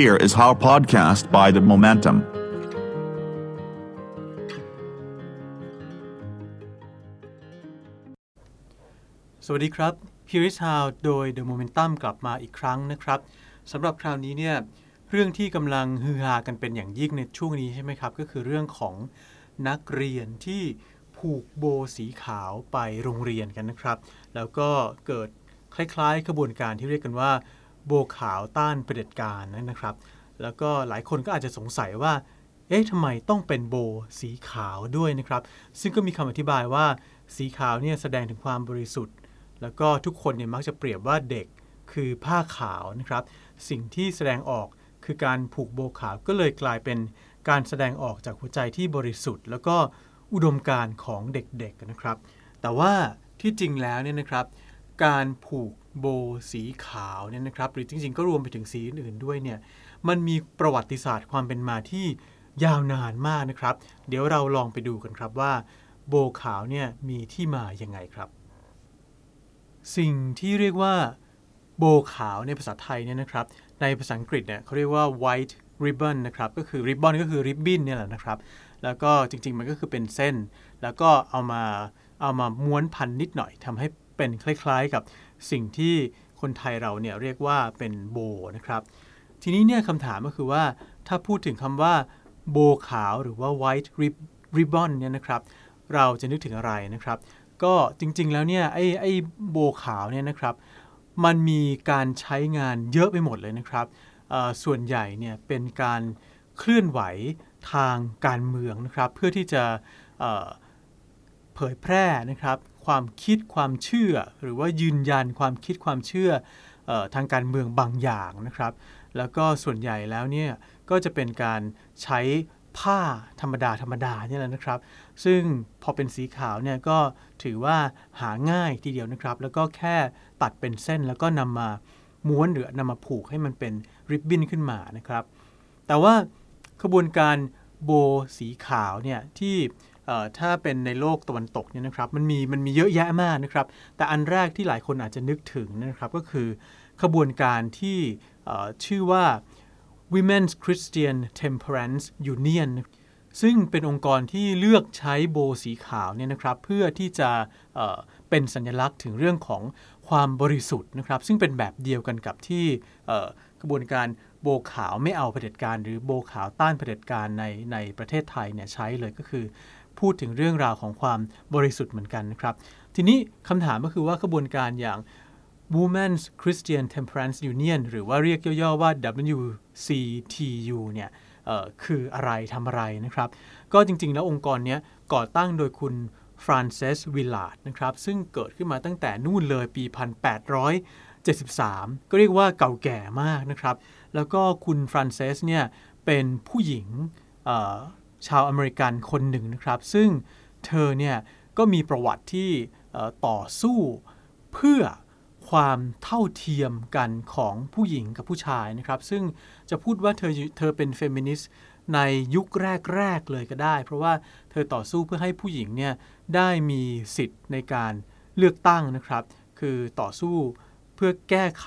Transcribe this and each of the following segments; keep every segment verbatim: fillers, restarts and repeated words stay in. Here Is How podcast by The Momentum.สวัสดีครับ Here Is How โดย The Momentum กลับมาอีกครั้งนะครับสำหรับคราวนี้เนี่ยเรื่องที่กำลังฮือฮากันเป็นอย่างยิ่งในช่วงนี้ใช่ไหมครับก็คือเรื่องของนักเรียนที่ผูกโบสีขาวไปโรงเรียนกันนะครับแล้วก็เกิดคล้ายๆกระบวนการที่เรียกกันว่าโบขาวต้านเผด็จการนะครับแล้วก็หลายคนก็อาจจะสงสัยว่าเอ๊ะทำไมต้องเป็นโบสีขาวด้วยนะครับซึ่งก็มีคำอธิบายว่าสีขาวเนี่ยแสดงถึงความบริสุทธิ์แล้วก็ทุกคนเนี่ยมักจะเปรียบว่าเด็กคือผ้าขาวนะครับสิ่งที่แสดงออกคือการผูกโบขาวก็เลยกลายเป็นการแสดงออกจากหัวใจที่บริสุทธิ์แล้วก็อุดมการณ์ของเด็กๆนะครับแต่ว่าที่จริงแล้วเนี่ยนะครับการผูกโบสีขาวเนี่ยนะครับหรือจริงๆก็รวมไปถึงสีอื่นๆด้วยเนี่ยมันมีประวัติศาสตร์ความเป็นมาที่ยาวนานมากนะครับเดี๋ยวเราลองไปดูกันครับว่าโบขาวเนี่ยมีที่มายังไงครับสิ่งที่เรียกว่าโบขาวในภาษาไทยเนี่ยนะครับในภาษาอังกฤษเนี่ยเขาเรียกว่า white ribbon นะครับก็คือ ribbon ก็คือ ribbon เนี่ยแหละนะครับแล้วก็จริงๆมันก็คือเป็นเส้นแล้วก็เอามาเอามาม้วนพันนิดหน่อยทำให้เป็นคล้ายๆกับสิ่งที่คนไทยเราเนี่ยเรียกว่าเป็นโบนะครับทีนี้เนี่ยคำถามก็คือว่าถ้าพูดถึงคำว่าโบขาวหรือว่า white ribbon เนี่ยนะครับเราจะนึกถึงอะไรนะครับก็จริงๆแล้วเนี่ยไอ้ไอ้โบขาวเนี่ยนะครับมันมีการใช้งานเยอะไปหมดเลยนะครับส่วนใหญ่เนี่ยเป็นการเคลื่อนไหวทางการเมืองนะครับเพื่อที่จะเผยแพร่นะครับความคิดความเชื่อหรือว่ายืนยันความคิดความเชื่อทางการเมืองบางอย่างนะครับแล้วก็ส่วนใหญ่แล้วเนี่ยก็จะเป็นการใช้ผ้าธรรมดาธรรมดาเนี่ยแหละนะครับซึ่งพอเป็นสีขาวเนี่ยก็ถือว่าหาง่ายทีเดียวนะครับแล้วก็แค่ตัดเป็นเส้นแล้วก็นำมาม้วนหรือนำมาผูกให้มันเป็นริบบิ้นขึ้นมานะครับแต่ว่าขบวนการโบสีขาวเนี่ยที่ถ้าเป็นในโลกตะวันตกเนี่ยนะครับมันมีมันมีเยอะแยะมากนะครับแต่อันแรกที่หลายคนอาจจะนึกถึงนะครับก็คือขบวนการที่ชื่อว่า Women's Christian Temperance Union ซึ่งเป็นองค์กรที่เลือกใช้โบสีขาวเนี่ยนะครับเพื่อที่จะเอ่อเป็นสัญลักษณ์ถึงเรื่องของความบริสุทธิ์นะครับซึ่งเป็นแบบเดียวกันกับที่กระบวนการโบขาวไม่เอาเผด็จการหรือโบขาวต้านเผด็จการในในประเทศไทยเนี่ยใช้เลยก็คือพูดถึงเรื่องราวของความบริสุทธิ์เหมือนกันนะครับทีนี้คำถามก็คือว่ากระบวนการอย่าง Women's Christian Temperance Union หรือว่าเรียกย่อๆว่า ดับเบิลยู ซี ที ยู เนี่ยคืออะไรทำอะไรนะครับก็จริงๆแล้วองค์กรเนี้ยก่อตั้งโดยคุณ Frances Willard นะครับซึ่งเกิดขึ้นมาตั้งแต่นู่นเลยปีหนึ่งพันแปดร้อยเจ็ดสิบสามก็เรียกว่าเก่าแก่มากนะครับแล้วก็คุณฟรานเซสเนี่ยเป็นผู้หญิงชาวอเมริกันคนหนึ่งนะครับซึ่งเธอเนี่ยก็มีประวัติที่ต่อสู้เพื่อความเท่าเทียมกันของผู้หญิงกับผู้ชายนะครับซึ่งจะพูดว่าเธอเธอเป็นเฟมินิสต์ในยุคแรกๆเลยก็ได้เพราะว่าเธอต่อสู้เพื่อให้ผู้หญิงเนี่ยได้มีสิทธิ์ในการเลือกตั้งนะครับคือต่อสู้เพื่อแก้ไข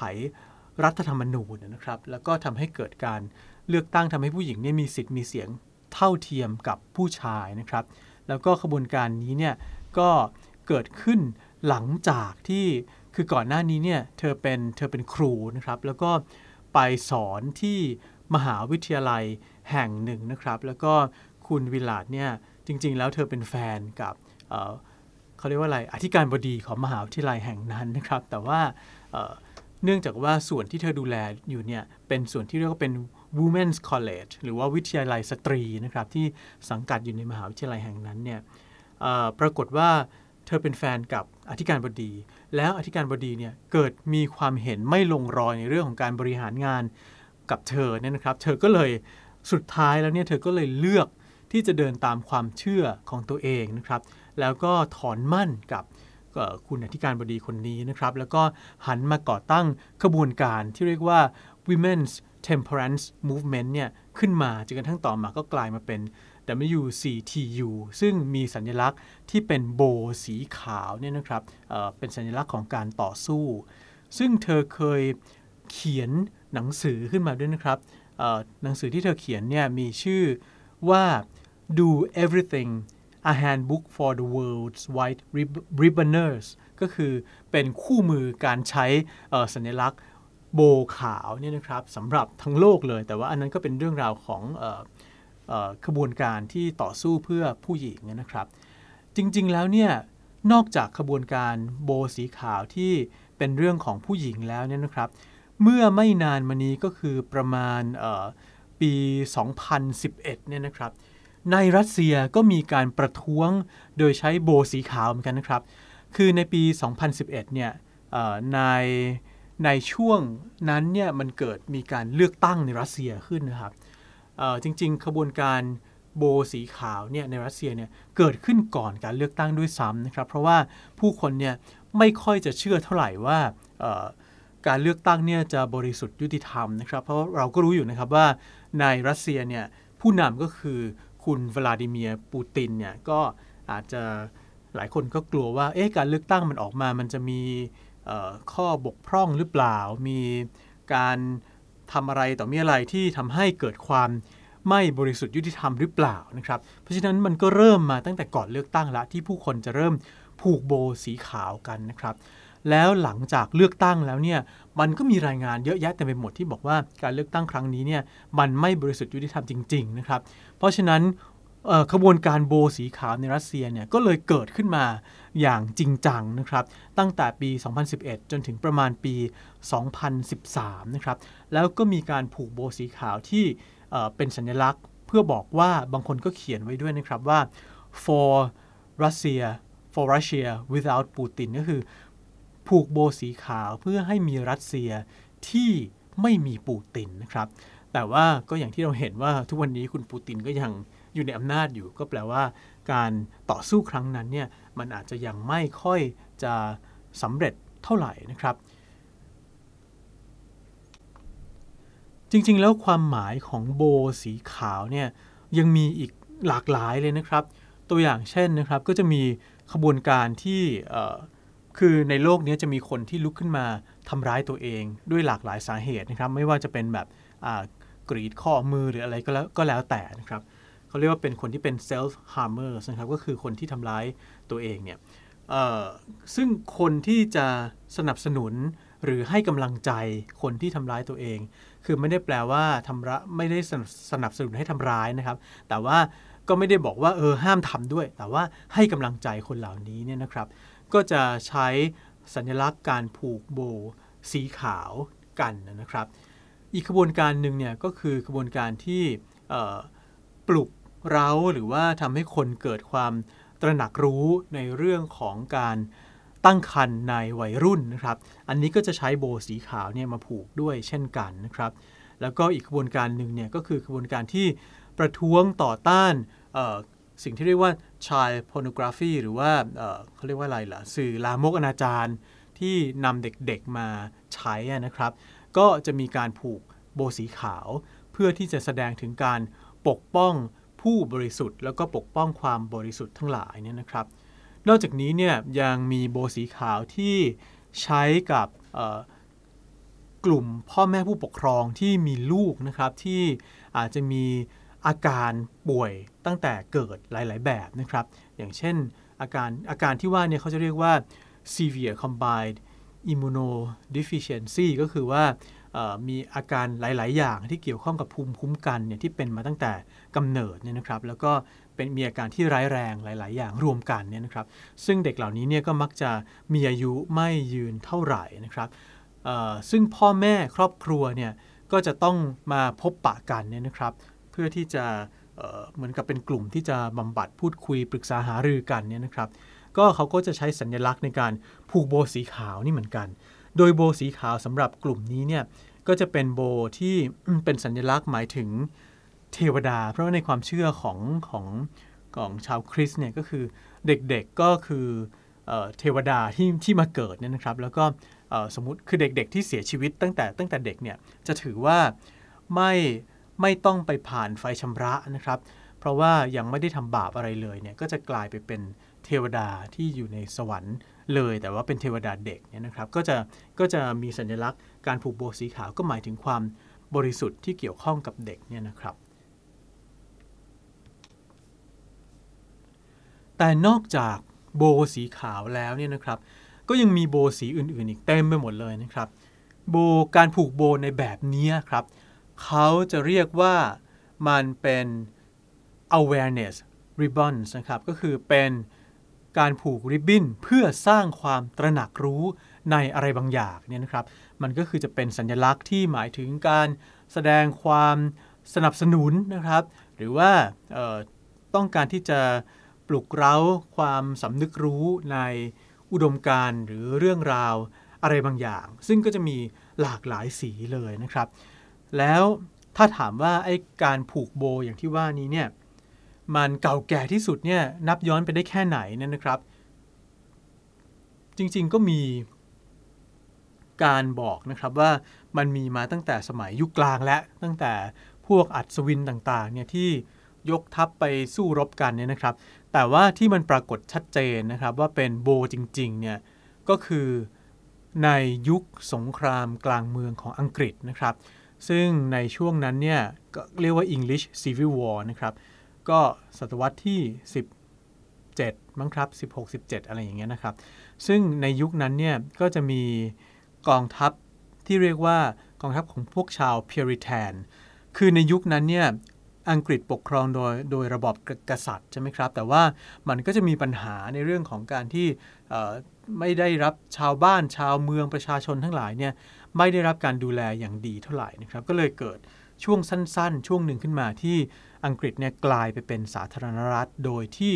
รัฐธรรมนูญนะครับแล้วก็ทำให้เกิดการเลือกตั้งทำให้ผู้หญิงเนี่ยมีสิทธิ์มีเสียงเท่าเทียมกับผู้ชายนะครับแล้วก็ขบวนการนี้เนี่ยก็เกิดขึ้นหลังจากที่คือก่อนหน้านี้เนี่ยเธอเป็นเธอเป็นครูนะครับแล้วก็ไปสอนที่มหาวิทยาลัยแห่งหนึ่งนะครับแล้วก็คุณวิลาศเนี่ยจริงๆแล้วเธอเป็นแฟนกับเอ่อเขาเรียกว่าอะไรอธิการบดีของมหาวิทยาลัยแห่งนั้นนะครับแต่ว่าเนื่องจากว่าส่วนที่เธอดูแลอยู่เนี่ยเป็นส่วนที่เรียกว่าเป็น Women's College หรือว่าวิทยาลัยสตรีนะครับที่สังกัดอยู่ในมหาวิทยาลัยแห่งนั้นเนี่ยปรากฏว่าเธอเป็นแฟนกับอธิการบดีแล้วอธิการบดีเนี่ยเกิดมีความเห็นไม่ลงรอยในเรื่องของการบริหารงานกับเธอเนี่ยนะครับเธอก็เลยสุดท้ายแล้วเนี่ยเธอก็เลยเลือกที่จะเดินตามความเชื่อของตัวเองนะครับแล้วก็ถอนมั่นกับคุณอธิการบดีคนนี้นะครับแล้วก็หันมาก่อตั้งขบวนการที่เรียกว่า Women's Temperance Movement เนี่ยขึ้นมาจนกระทั่งต่อมาก็กลายมาเป็น ดับเบิลยู ซี ที ยู ซึ่งมีสัญลักษณ์ที่เป็นโบสีขาวเนี่ยนะครับ เอ่อ เป็นสัญลักษณ์ของการต่อสู้ซึ่งเธอเคยเขียนหนังสือขึ้นมาด้วยนะครับ หนังสือที่เธอเขียนเนี่ยมีชื่อว่า Do Everything A Handbook for the World's White Ribboners ก็คือเป็นคู่มือการใช้สัญลักษณ์โบขาวเนี่ยนะครับสำหรับทั้งโลกเลยแต่ว่าอันนั้นก็เป็นเรื่องราวของขบวนการที่ต่อสู้เพื่อผู้หญิงนะครับจริงๆแล้วเนี่ยนอกจากขบวนการโบสีขาวที่เป็นเรื่องของผู้หญิงแล้วเนี่ยนะครับเมื่อไม่นานมานี้ก็คือประมาณปี สองพันสิบเอ็ดเนี่ยนะครับในรัสเซียก็มีการประท้วงโดยใช้โบสีขาวเหมือนกันนะครับคือในปี สองพันสิบเอ็ดเนี่ยในในช่วงนั้นเนี่ยมันเกิดมีการเลือกตั้งในรัสเซียขึ้นนะครับจริงๆขบวนการโบสีขาวเนี่ยในรัสเซียเนี่ยเกิดขึ้นก่อนการเลือกตั้งด้วยซ้ำนะครับเพราะว่าผู้คนเนี่ยไม่ค่อยจะเชื่อเท่าไหร่ว่าการเลือกตั้งเนี่ยจะบริสุทธิ์ยุติธรรมนะครับเพราะเราก็รู้อยู่นะครับว่าในรัสเซียเนี่ยผู้นำก็คือคุณวลาดิเมียร์ปูตินเนี่ยก็อาจจะหลายคนก็กลัวว่าเอ๊ะการเลือกตั้งมันออกมามันจะมีข้อบกพร่องหรือเปล่ามีการทำอะไรต่อมีอะไรที่ทำให้เกิดความไม่บริสุทธิ์ยุติธรรมหรือเปล่านะครับเพราะฉะนั้นมันก็เริ่มมาตั้งแต่ก่อนเลือกตั้งละที่ผู้คนจะเริ่มผูกโบสีขาวกันนะครับแล้วหลังจากเลือกตั้งแล้วเนี่ยมันก็มีรายงานเยอะแยะเต็มไปหมดที่บอกว่าการเลือกตั้งครั้งนี้เนี่ยมันไม่บริสุทธิ์ยุติธรรมจริงๆนะครับเพราะฉะนั้นขบวนการโบสีขาวในรัสเซียเนี่ยก็เลยเกิดขึ้นมาอย่างจริงจังนะครับตั้งแต่ปีสองพันสิบเอ็ดจนถึงประมาณปีสองพันสิบสามนะครับแล้วก็มีการผูกโบสีขาวที่เป็นสัญลักษณ์เพื่อบอกว่าบางคนก็เขียนไว้ด้วยนะครับว่า for Russia for Russia without Putin ก็คือผูกโบสีขาวเพื่อให้มีรัสเซียที่ไม่มีปูตินนะครับแต่ว่าก็อย่างที่เราเห็นว่าทุกวันนี้คุณปูตินก็ยังอยู่ในอำนาจอยู่ก็แปลว่าการต่อสู้ครั้งนั้นเนี่ยมันอาจจะยังไม่ค่อยจะสำเร็จเท่าไหร่นะครับจริงๆแล้วความหมายของโบสีขาวเนี่ยยังมีอีกหลากหลายเลยนะครับตัวอย่างเช่นนะครับก็จะมีขบวนการที่คือในโลกนี้จะมีคนที่ลุกขึ้นมาทำร้ายตัวเองด้วยหลากหลายสาเหตุนะครับไม่ว่าจะเป็นแบบกรีดข้อมือหรืออะไรก็แล้วก็แล้วแต่นะครับเขาเรียกว่าเป็นคนที่เป็น self harmers นะครับก็คือคนที่ทำร้ายตัวเองเนี่ยซึ่งคนที่จะสนับสนุนหรือให้กำลังใจคนที่ทำร้ายตัวเองคือไม่ได้แปลว่าทำร้ายไม่ได้สนับสนุนให้ทำร้ายนะครับแต่ว่าก็ไม่ได้บอกว่าเออห้ามทำด้วยแต่ว่าให้กำลังใจคนเหล่านี้เนี่ยนะครับก็จะใช้สัญลักษณ์การผูกโบสีขาวกันนะครับอีกขบวนการหนึ่งเนี่ยก็คือขบวนการที่ปลุกเร้าหรือว่าทำให้คนเกิดความตระหนักรู้ในเรื่องของการตั้งครรภ์ในวัยรุ่นนะครับอันนี้ก็จะใช้โบสีขาวเนี่ยมาผูกด้วยเช่นกันนะครับแล้วก็อีกขบวนการหนึ่งเนี่ยก็คือขบวนการที่ประท้วงต่อต้านสิ่งที่เรียกว่า child pornography หรือว่า เอ่อ เขาเรียกว่าอะไรล่ะสื่อลามกอนาจารที่นำเด็กๆมาใช้นะครับก็จะมีการผูกโบสีขาวเพื่อที่จะแสดงถึงการปกป้องผู้บริสุทธิ์แล้วก็ปกป้องความบริสุทธิ์ทั้งหลายเนี่ยนะครับนอกจากนี้เนี่ยยังมีโบสีขาวที่ใช้กับกลุ่มพ่อแม่ผู้ปกครองที่มีลูกนะครับที่อาจจะมีอาการป่วยตั้งแต่เกิดหลายๆแบบนะครับอย่างเช่นอาการอาการที่ว่าเนี่ยเขาจะเรียกว่า severe combined immunodeficiency ก็คือว่ามีอาการหลายๆอย่างที่เกี่ยวข้องกับภูมิคุ้มกันเนี่ยที่เป็นมาตั้งแต่กำเนิดเนี่ยนะครับแล้วก็เป็นมีอาการที่ร้ายแรงหลายๆอย่างรวมกันเนี่ยนะครับซึ่งเด็กเหล่านี้เนี่ยก็มักจะมีอายุไม่ยืนเท่าไหร่นะครับซึ่งพ่อแม่ครอบครัวเนี่ยก็จะต้องมาพบปะกันเนี่ยนะครับเพื่อที่จะเหมือนกับเป็นกลุ่มที่จะบำบัดพูดคุยปรึกษาหารือกันเนี่ยนะครับก็เขาก็จะใช้สัญลักษณ์ในการผูกโบสีขาวนี่เหมือนกันโดยโบสีขาวสำหรับกลุ่มนี้เนี่ยก็จะเป็นโบที่เป็นสัญลักษณ์หมายถึงเทวดาเพราะว่าในความเชื่อของของของชาวคริสต์เนี่ยก็คือเด็กๆก็คือเอ่อเทวดาที่ที่มาเกิดเนี่ยนะครับแล้วก็เอ่อสมมุติคือเด็กๆที่เสียชีวิตตั้งแต่ตั้งแต่เด็กเนี่ยจะถือว่าไม่ไม่ต้องไปผ่านไฟชำระนะครับเพราะว่ายังไม่ได้ทำบาปอะไรเลยเนี่ยก็จะกลายไปเป็นเทวดาที่อยู่ในสวรรค์เลยแต่ว่าเป็นเทวดาเด็กเนี่ยนะครับก็จะก็จะมีสัญลักษณ์การผูกโบสีขาวก็หมายถึงความ บริสุทธิ์ที่เกี่ยวข้องกับเด็กเนี่ยนะครับแต่นอกจากโบสีขาวแล้วเนี่ยนะครับก็ยังมีโบสีอื่นๆอีกเต็มไปหมดเลยนะครับโบการผูกโบในแบบนี้ครับเขาจะเรียกว่ามันเป็น awareness ribbons นะครับก็คือเป็นการผูกริบบิ้นเพื่อสร้างความตระหนักรู้ในอะไรบางอย่างเนี่ยนะครับมันก็คือจะเป็นสัญลักษณ์ที่หมายถึงการแสดงความสนับสนุนนะครับหรือว่าต้องการที่จะปลุกเร้าความสำนึกรู้ในอุดมการณ์หรือเรื่องราวอะไรบางอย่างซึ่งก็จะมีหลากหลายสีเลยนะครับแล้วถ้าถามว่าไอ้การผูกโบอย่างที่ว่านี้เนี่ยมันเก่าแก่ที่สุดเนี่ยนับย้อนไปได้แค่ไหนเนี่ยนะครับจริงๆก็มีการบอกนะครับว่ามันมีมาตั้งแต่สมัยยุคกลางและตั้งแต่พวกอัศวินต่างๆเนี่ยที่ยกทัพไปสู้รบกันเนี่ยนะครับแต่ว่าที่มันปรากฏชัดเจนนะครับว่าเป็นโบจริงๆเนี่ยก็คือในยุคสงครามกลางเมืองของอังกฤษนะครับซึ่งในช่วงนั้นเนี่ยก็เรียกว่า English Civil War นะครับก็ศตวรรษที่สิบเจ็ดมั้งครับสิบหก สิบเจ็ดอะไรอย่างเงี้ยนะครับซึ่งในยุคนั้นเนี่ยก็จะมีกองทัพที่เรียกว่ากองทัพของพวกชาว Puritan คือในยุคนั้นเนี่ยอังกฤษปกครองโดยโดยระบอบกษัตริย์ใช่ไหมครับแต่ว่ามันก็จะมีปัญหาในเรื่องของการที่ไม่ได้รับชาวบ้านชาวเมืองประชาชนทั้งหลายเนี่ยไม่ได้รับการดูแลอย่างดีเท่าไหร่นะครับก็เลยเกิดช่วงสั้นๆช่วงหนึ่งขึ้นมาที่อังกฤษเนี่ยกลายไปเป็นสาธารณรัฐโดยที่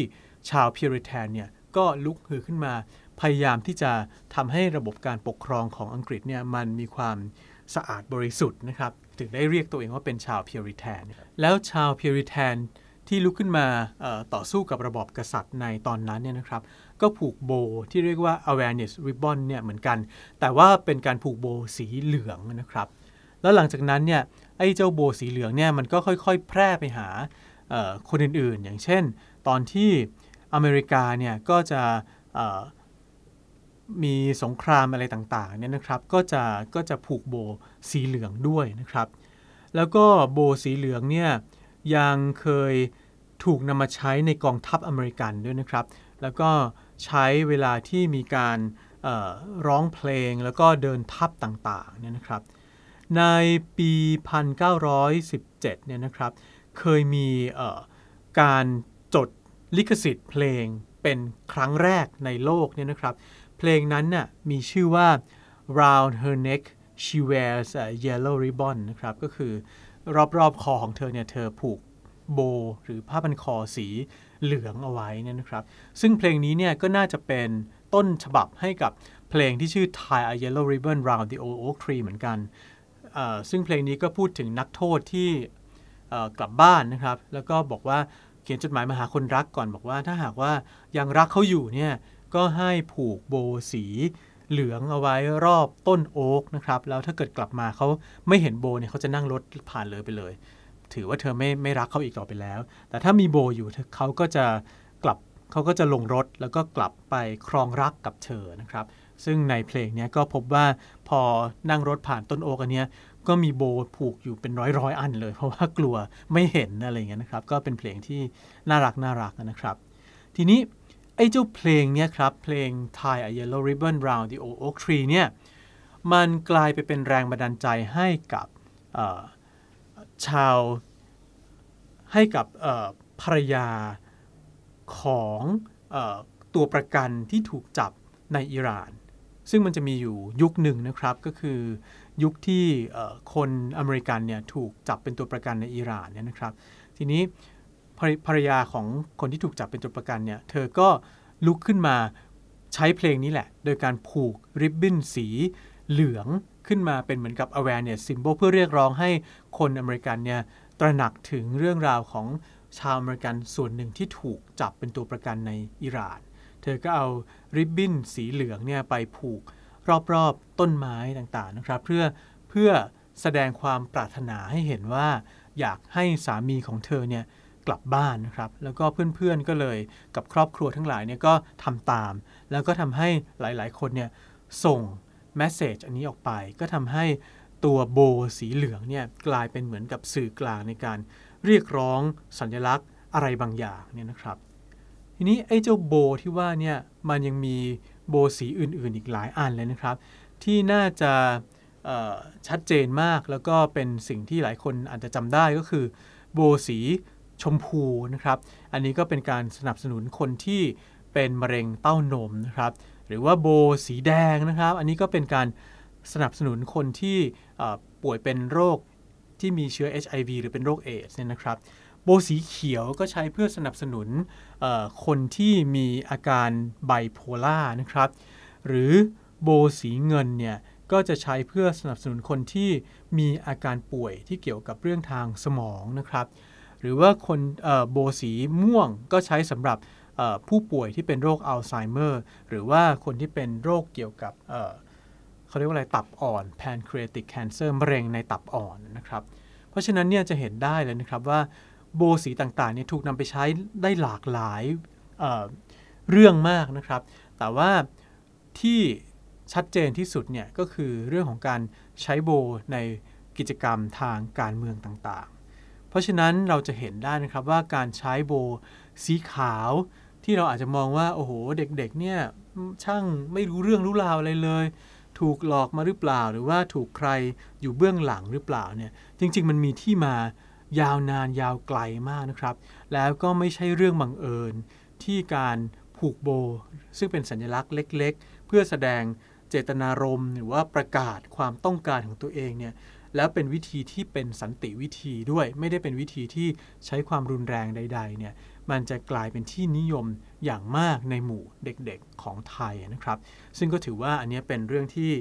ชาวพิวริแทนเนี่ยก็ลุกฮือขึ้นมาพยายามที่จะทำให้ระบบการปกครองของอังกฤษเนี่ยมันมีความสะอาดบริสุทธิ์นะครับถึงได้เรียกตัวเองว่าเป็นชาวพิวริแทนแล้วชาวพิวริแทนที่ลุกขึ้นมาต่อสู้กับระบอบกษัตริย์ในตอนนั้นเนี่ยนะครับก็ผูกโบที่เรียกว่า awareness ribbon เนี่ยเหมือนกันแต่ว่าเป็นการผูกโบสีเหลืองนะครับแล้วหลังจากนั้นเนี่ยไอ้เจ้าโบสีเหลืองเนี่ยมันก็ค่อยๆแพร่ไปหาคนอื่นๆอย่างเช่นตอนที่อเมริกาเนี่ยก็จะมีสงครามอะไรต่างๆเนี่ยนะครับก็จะก็จะผูกโบสีเหลืองด้วยนะครับแล้วก็โบสีเหลืองเนี่ยยังเคยถูกนำมาใช้ในกองทัพอเมริกันด้วยนะครับแล้วก็ใช้เวลาที่มีการร้องเพลงแล้วก็เดินทัพต่างๆเนี่ยนะครับในปีหนึ่งเก้าหนึ่งเจ็ดเนี่ยนะครับเคยมีการจดลิขสิทธิ์เพลงเป็นครั้งแรกในโลกเนี่ยนะครับเพลงนั้นน่ะมีชื่อว่า Round Her Neck She Wears A Yellow Ribbon นะครับก็คือรอบๆคอของเธอเนี่ยเธอผูกโบหรือผ้าพันคอสีเหลืองเอาไว้เนี่ยนะครับซึ่งเพลงนี้เนี่ยก็น่าจะเป็นต้นฉบับให้กับเพลงที่ชื่อ Tie A Yellow Ribbon Round The Oak Tree เหมือนกันซึ่งเพลงนี้ก็พูดถึงนักโทษที่กลับบ้านนะครับแล้วก็บอกว่าเขียนจดหมายมาหาคนรักก่อนบอกว่าถ้าหากว่ายังรักเขาอยู่เนี่ยก็ให้ผูกโบสีเหลืองเอาไว้รอบต้นโอ๊กนะครับแล้วถ้าเกิดกลับมาเขาไม่เห็นโบเนี่ยเขาจะนั่งรถผ่านเลยไปเลยถือว่าเธอไม่ไม่รักเขาอีกต่อไปแล้วแต่ถ้ามีโบอยู่เขาก็จะกลับเขาก็จะลงรถแล้วก็กลับไปครองรักกับเธอนะครับซึ่งในเพลงนี้ก็พบว่าพอนั่งรถผ่านต้นโอ๊กอันนี้ก็มีโบผูกอยู่เป็นร้อยๆอันเลยเพราะว่ากลัวไม่เห็นอะไรอย่างนี้นะครับก็เป็นเพลงที่น่ารักน่ารักนะครับทีนี้ไอ้เจ้าเพลงเนี่ยครับเพลง Tie A Yellow Ribbon Round The Oak Tree เนี่ยมันกลายไปเป็นแรงบันดาลใจให้กับชาวให้กับภรรยาของตัวประกันที่ถูกจับในอิหร่านซึ่งมันจะมีอยู่ยุคหนึ่งนะครับก็คือยุคที่คนอเมริกันเนี่ยถูกจับเป็นตัวประกันในอิหร่านเนี่ยนะครับทีนี้ภรรยาของคนที่ถูกจับเป็นตัวประกันเนี่ยเธอก็ลุกขึ้นมาใช้เพลงนี้แหละโดยการผูกริบบิ้นสีเหลืองขึ้นมาเป็นเหมือนกับ awareness symbol เพื่อเรียกร้องให้คนอเมริกันเนี่ยตระหนักถึงเรื่องราวของชาวอเมริกันส่วนหนึ่งที่ถูกจับเป็นตัวประกันในอิหร่านเธอก็เอาริบบิ้นสีเหลืองเนี่ยไปผูกรอบๆต้นไม้ต่างๆนะครับเพื่อเพื่อแสดงความปรารถนาให้เห็นว่าอยากให้สามีของเธอเนี่ยกลับบ้านนะครับแล้วก็เพื่อนๆก็เลยกับครอบครัวทั้งหลายเนี่ยก็ทำตามแล้วก็ทำให้หลายๆคนเนี่ยส่งเมสเสจอันนี้ออกไปก็ทำให้ ตัวโบสีเหลืองเนี่ยกลายเป็นเหมือนกับสื่อกลางในการเรียกร้องสัญลักษณ์อะไรบางอย่างเนี่ยนะครับทีนี้ไอ้เจ้าโบที่ว่าเนี่ยมันยังมีโบสีอื่นๆอีกหลายอันเลยนะครับที่น่าจะชัดเจนมากแล้วก็เป็นสิ่งที่หลายคนอาจจะจำได้ก็คือโบสีชมพูนะครับอันนี้ก็เป็นการสนับสนุนคนที่เป็นมะเร็งเต้านมนะครับหรือว่าโบสีแดงนะครับอันนี้ก็เป็นการสนับสนุนคนที่ป่วยเป็นโรคที่มีเชื้อ เอช ไอ วี หรือเป็นโรคเอดส์เนี่ยนะครับโบสีเขียวก็ใช้เพื่อสนับสนุนคนที่มีอาการไบโพล่านะครับหรือโบสีเงินเนี่ยก็จะใช้เพื่อสนับสนุนคนที่มีอาการป่วยที่เกี่ยวกับเรื่องทางสมองนะครับหรือว่าคนโบสีม่วงก็ใช้สำหรับผู้ป่วยที่เป็นโรคอัลไซเมอร์หรือว่าคนที่เป็นโรคเกี่ยวกับเขาเรียกว่าอะไรตับอ่อน pancreatic cancer มะเร็งในตับอ่อนนะครับเพราะฉะนั้นเนี่ยจะเห็นได้เลยนะครับว่าโบสีต่างๆเนี่ยถูกนำไปใช้ได้หลากหลายเอ่อเรื่องมากนะครับแต่ว่าที่ชัดเจนที่สุดเนี่ยก็คือเรื่องของการใช้โบในกิจกรรมทางการเมืองต่างๆเพราะฉะนั้นเราจะเห็นได้นะครับว่าการใช้โบสีขาวที่เราอาจจะมองว่าโอ้โหเด็กๆเนี่ยช่างไม่รู้เรื่องรู้ราวอะไรเลยถูกหลอกมาหรือเปล่าหรือว่าถูกใครอยู่เบื้องหลังหรือเปล่าเนี่ยจริงๆมันมีที่มายาวนานยาวไกลมากนะครับแล้วก็ไม่ใช่เรื่องบังเอิญที่การผูกโบซึ่งเป็นสัญลักษณ์เล็กๆเพื่อแสดงเจตนารมณ์หรือว่าประกาศความต้องการของตัวเองเนี่ยแล้วเป็นวิธีที่เป็นสันติวิธีด้วยไม่ได้เป็นวิธีที่ใช้ความรุนแรงใดๆเนี่ยมันจะกลายเป็นที่นิยมอย่างมากในหมู่เด็กๆของไทยนะครับซึ่งก็ถือว่าอันนี้เป็นเรื่องที่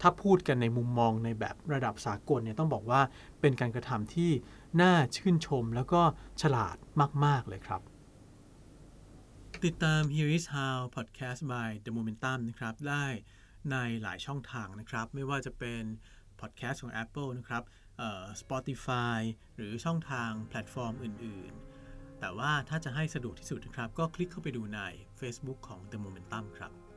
ถ้าพูดกันในมุมมองในแบบระดับสากลเนี่ยต้องบอกว่าเป็นการกระทำที่น่าชื่นชมแล้วก็ฉลาดมากๆเลยครับติดตาม Here Is How Podcast by The Momentum นะครับได้ในหลายช่องทางนะครับไม่ว่าจะเป็น Podcast ของ Apple นะครับเอ่อ Spotify หรือช่องทางแพลตฟอร์มอื่นๆแต่ว่าถ้าจะให้สะดวกที่สุดนะครับก็คลิกเข้าไปดูใน Facebook ของ The Momentum ครับ